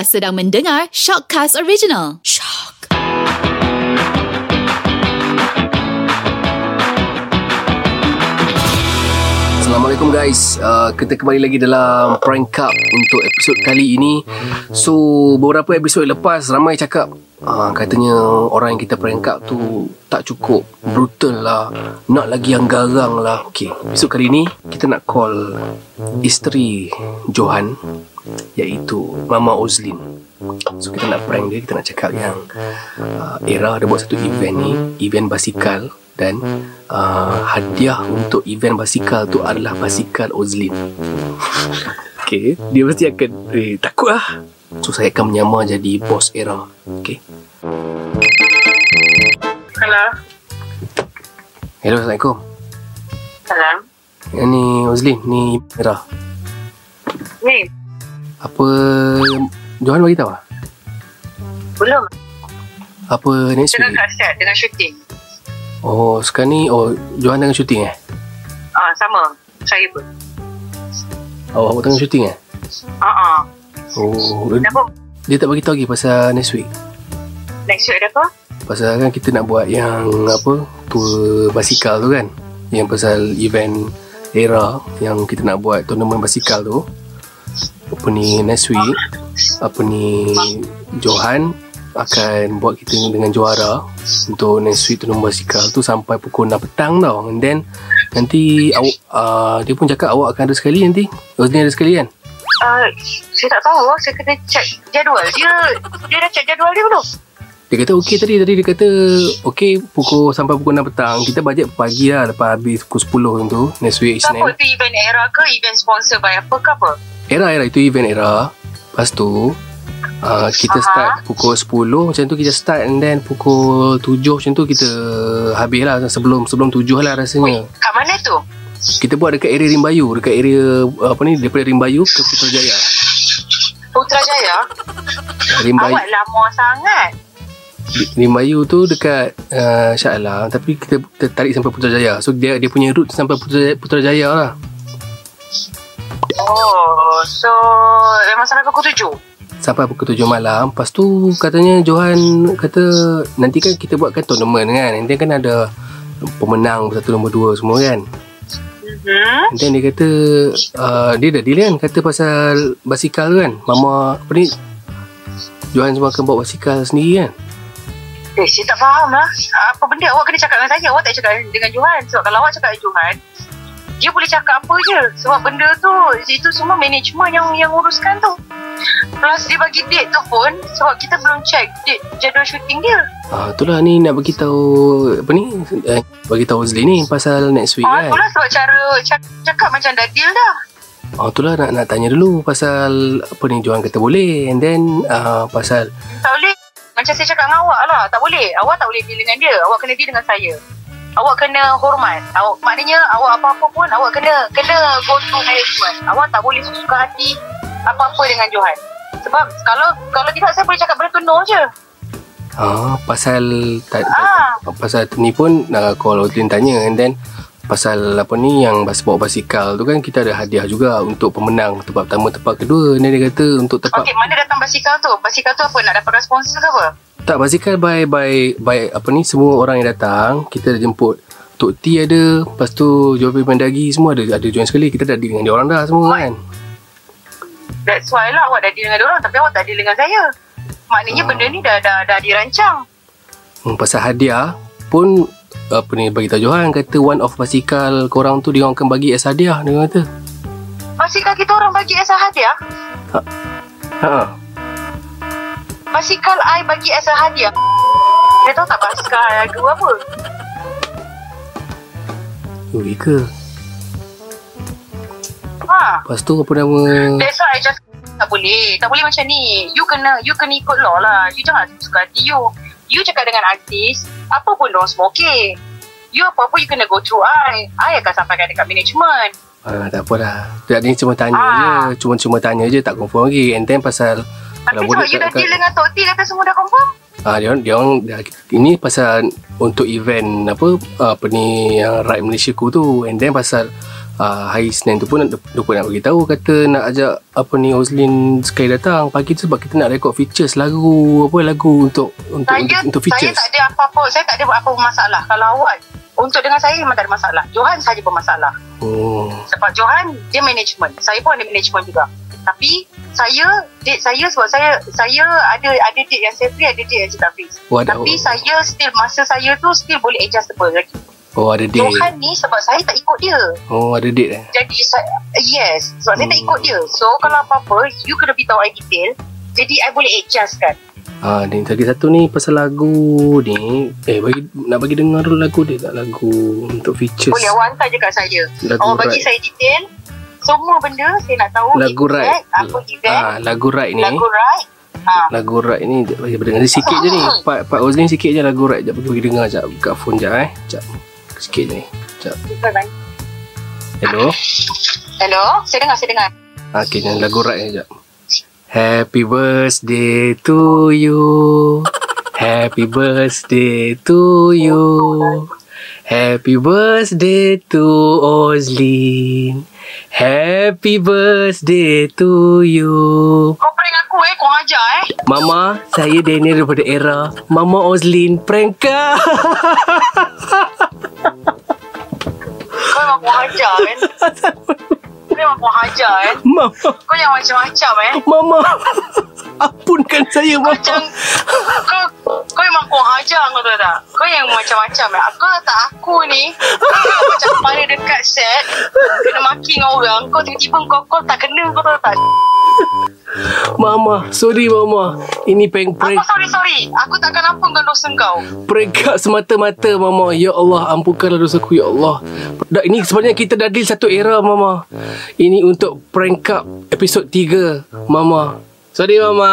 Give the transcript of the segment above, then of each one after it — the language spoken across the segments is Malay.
Anda sedang mendengar Shortcast Original. Shock. Assalamualaikum guys. Kita kembali lagi dalam Prank Cup untuk episod kali ini. So, beberapa episod lepas ramai cakap katanya orang yang kita prank up tu tak cukup, brutal lah, nak lagi yang garang lah. Okay, episod kali ni kita nak call isteri Johan, iaitu Mama Uzlin. So kita nak prank dia, kita nak cakap yang Era ada buat satu event ni, event basikal. Dan hadiah untuk event basikal tu adalah basikal Uzlin. Okay, dia mesti akan takut lah. So saya akan menyamar jadi bos Era. Okay. Hello. Hello, Assalamualaikum. Salam. Yang ni Uzlin, ni Era. Ni. Apa Johan bagi tahu? Belum. Apa next week? Tengah set, tengah syuting. Oh, sekarang ni Johan tengah syuting sama. Saya pun. Oh, awak tengah syuting Oh. Dia tak bagi tahu lagi pasal next week. Next week ada apa? Pasal kan kita nak buat yang apa? Tour basikal tu kan. Yang pasal event Era yang kita nak buat tournament basikal tu. Apa ni next week? Apa ni Johan akan buat kita dengan juara untuk next week turun basikal tu sampai pukul 6 petang tau. And then nanti dia pun cakap awak akan ada sekali nanti. Uzlin ada sekali kan? Saya tak tahu, saya kena check jadual. Dia dah check jadual dia belum? Dia kata okey tadi dia kata okey pukul sampai pukul 6 petang. Kita bajet pagi lah lepas habis pukul 10 tu next week Isnin. Apa tu event Era ke event sponsor by apa ke apa? Era itu event Era. Lepas tu kita start pukul 10 macam tu kita start, and then pukul 7 macam tu kita habis lah, sebelum 7 lah rasanya. Wait, kat mana tu? Kita buat dekat area Rimbayu, dekat area apa ni, daripada Rimbayu ke Putrajaya. Putrajaya? Rimbayu. Awak lama sangat. Rimbayu tu dekat Shah Alam, tapi kita tarik sampai Putrajaya. So dia punya route sampai Putrajaya lah. Oh, so memang sampai pukul 7? Sampai pukul 7 malam. Lepas tu katanya Johan kata nanti kan kita buatkan tournament kan, nanti kan ada pemenang satu, nombor dua semua kan. Nanti dia kata dia dah deal kan, kata pasal basikal kan, Mama apa ni Johan semua akan bawa basikal sendiri kan. Saya tak faham lah apa benda awak kena cakap dengan saya. Awak tak cakap dengan Johan, sebab kalau awak cakap dengan Johan dia boleh cakap apa je, sebab benda tu itu semua management yang uruskan tu. Plus dia bagi date tu pun sebab kita belum check date jadual syuting dia. Itulah ni nak bagi tahu apa ni, bagi tahu Uzlin ni pasal next week kan. Itulah sebab cara cakap macam dah deal dah. Itulah nak tanya dulu pasal apa ni Johan kata boleh, and then pasal tak boleh. Macam saya cakap dengan awak lah, tak boleh. Awak tak boleh deal dengan dia, awak kena deal dengan saya. Awak kena hormat. Awak maknanya awak apa-apa pun awak kena go to management. Awak tak boleh suka hati apa-apa dengan Johan. Sebab kalau tidak saya boleh cakap benda tu no je. Pasal ni pun kalau Uzlin tanya, and then pasal apa ni yang bawa basikal tu kan kita ada hadiah juga untuk pemenang tempat pertama, tempat kedua. Dan dia kata untuk tempat okey, mana datang basikal tu? Basikal tu apa, nak dapat sponsor ke apa? Tak, basikal by apa ni semua orang yang datang kita dah jemput. Tok T ada, lepas tu Jovi Mandagi semua ada join sekali. Kita dah deal dengan dia orang dah semua kan. That's why lah awak dah deal dengan dia orang, tapi awak tak deal dengan saya. Maknanya benda ni dah dirancang. Pasal hadiah pun apa ni bagi tahu Johan kata one off basikal korang tu dia akan bagi as hadiah dia kata. Basikal kita orang bagi as hadiah? Basikal I bagi as a hadiah. Dia tahu tak basikal harga apa? Boleh ke? Lepas tu apa nama? That's why I just tak boleh. Tak boleh macam ni. You kena ikut law lah. You jangan suka hati you. You cakap dengan artis, apa pun diorang semua okay. You apa-apa you kena go through I akan sampaikan dekat management. Tak apalah. Tak ni cuma tanya je. Cuma tanya je, tak confirm lagi. And then pasal tapi sebab you dah deal dengan Tok T kata semua dah confirm? Dia orang ini pasal untuk event apa ni yang Ride Malaysia Ku tu. And then pasal hari Senin tu pun dia pun nak beritahu, kata nak ajak apa ni Uzlin sekali datang pagi tu sebab kita nak rekod features lagu, apa lagu untuk features. Saya tak ada apa-apa masalah. Kalau awak untuk dengan saya memang tak ada masalah. Johan saja bermasalah. Oh. Sebab Johan dia management. Saya pun ada management juga. Tapi saya sebab saya ada date yang saya free, ada date yang saya tak free. Oh, tapi saya still masa saya tu still boleh adjustable lagi. Oh, ada date. Johan ni sebab saya tak ikut dia. Oh, ada date eh. Jadi yes, sebab saya tak ikut dia. So kalau apa-apa you kena beritahu I detail. Jadi I boleh adjust kan. Dan lagi satu ni pasal lagu ni, nak bagi dengar dulu lagu dia tak, lagu untuk features. Boleh awak hantar je kat saya. Awak bagi saya detail. Semua benda saya nak tahu. Lagu right, apa event. Lagu right ni bagi dengar sikit je ni. Pak Uzlin sikit je lagu right. Jap bagi dengar jap, buka phone jap Jap. Sikit je ni. Jap. Hello. Hello, saya dengar. Okey, jangan lagu right ni jap. Happy birthday to you. Happy birthday to you. Happy birthday to Uzlin. Happy birthday to you. Kau prank aku kau ajar Mama, saya Danny daripada Era. Mama Uzlin prank kau. Kau memang kau ajar kan. Mama. Kau yang macam-macam Mama, ampunkan saya Mama. Kau memang kau hajar, kau tahu tak? Kau yang macam-macam Aku tak, aku ni kau macam kepala dekat set kena maki dengan orang. Kau tiba-tiba kau tak kena, kau tahu tak? Mama, sorry Mama. Ini prank. Apa sorry? Aku takkan ampunkan dosa kau. Prank semata-mata Mama. Ya Allah, ampunkanlah dosaku ya Allah. Ini sebenarnya kita dah deal satu era Mama. Ini untuk prank up episod 3 Mama. Sorry Mama.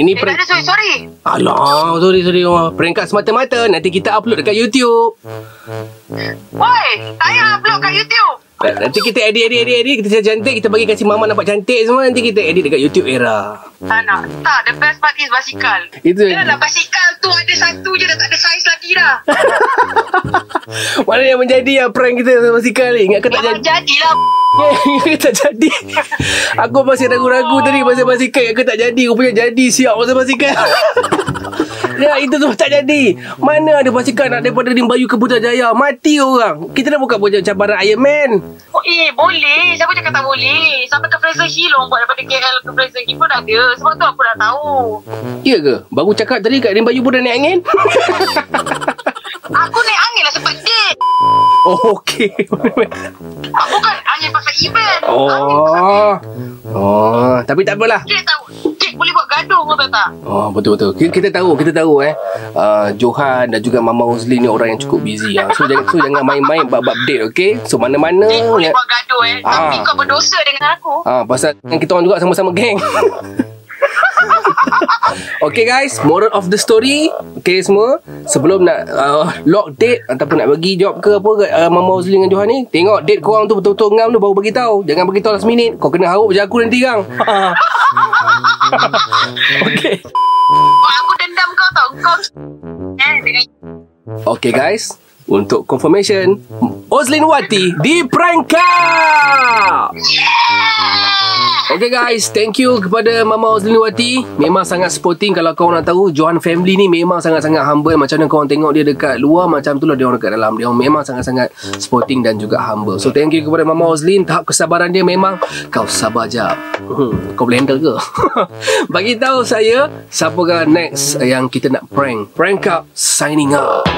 Ini prank. Sorry. Alah, sorry Mama. Prank up semata-mata. Nanti kita upload dekat YouTube. Woi, saya upload kat YouTube. Nanti kita edit kita cantik, kita bagi kasih Mama nampak cantik semua, nanti kita edit dekat YouTube Era. Tak, the best part is basikal. Itu dia lah, basikal tu ada satu je, dah tak ada saiz lagi dah. Mana yang menjadi prank kita basikal ni? Ingat ke tak jadilah. Tak jadi. Aku masih ragu-ragu tadi pasal basikal, ingat ke tak jadi. Rupanya jadi siap pasal basikal. Ya, itu tu tak jadi. Mana ada basikal nak daripada Rimbayu ke Putrajaya. Mati orang. Kita dah buka cabaran Ironman. Oh, boleh. Siapa cakap tak boleh? Sampai ke Fraser Hibon buat daripada KL ke Fraser Hibon pun ada. Sebab tu aku dah tahu. Ya ke? Baru cakap tadi kat Rimbayu pun dah naik angin. Aku naik angin lah sebab date. Oh, okey. Bukan angin pasal event. Oh. Tapi tak apalah. Date tahu. Boleh buat gaduh, kau tahu tak? Oh, betul-betul. Kita tahu Johan dan juga Mama Uzlin ni orang yang cukup busy So jangan main-main bab-bab date, okey? So mana-mana boleh buat gaduh tapi kau berdosa dengan aku. Pasal kita orang juga sama-sama geng. Okay guys, moral of the story, okay semua, sebelum nak lock date ataupun nak bagi job ke apa Mama Uzlin dengan Johan ni, tengok date korang tu betul-betul ngam tu baru bagi tahu. Jangan bagi tahu last minute. Kau kena harap je aku nanti gang. Okay. Aku dendam kau tau. Okay guys, untuk confirmation, Uzlin Wati di prank up. Okay guys, thank you kepada Mama Uzlin Wati. Memang sangat supporting. Kalau korang nak tahu, Johan family ni memang sangat-sangat humble. Macam mana korang tengok dia dekat luar, macam tu lah dia orang dekat dalam. Dia memang sangat-sangat supporting dan juga humble. So thank you kepada Mama Uzlin. Tahap kesabaran dia memang, kau sabar jap. Kau boleh handle ke? Bagi tahu saya, siapakah next yang kita nak prank up, signing up.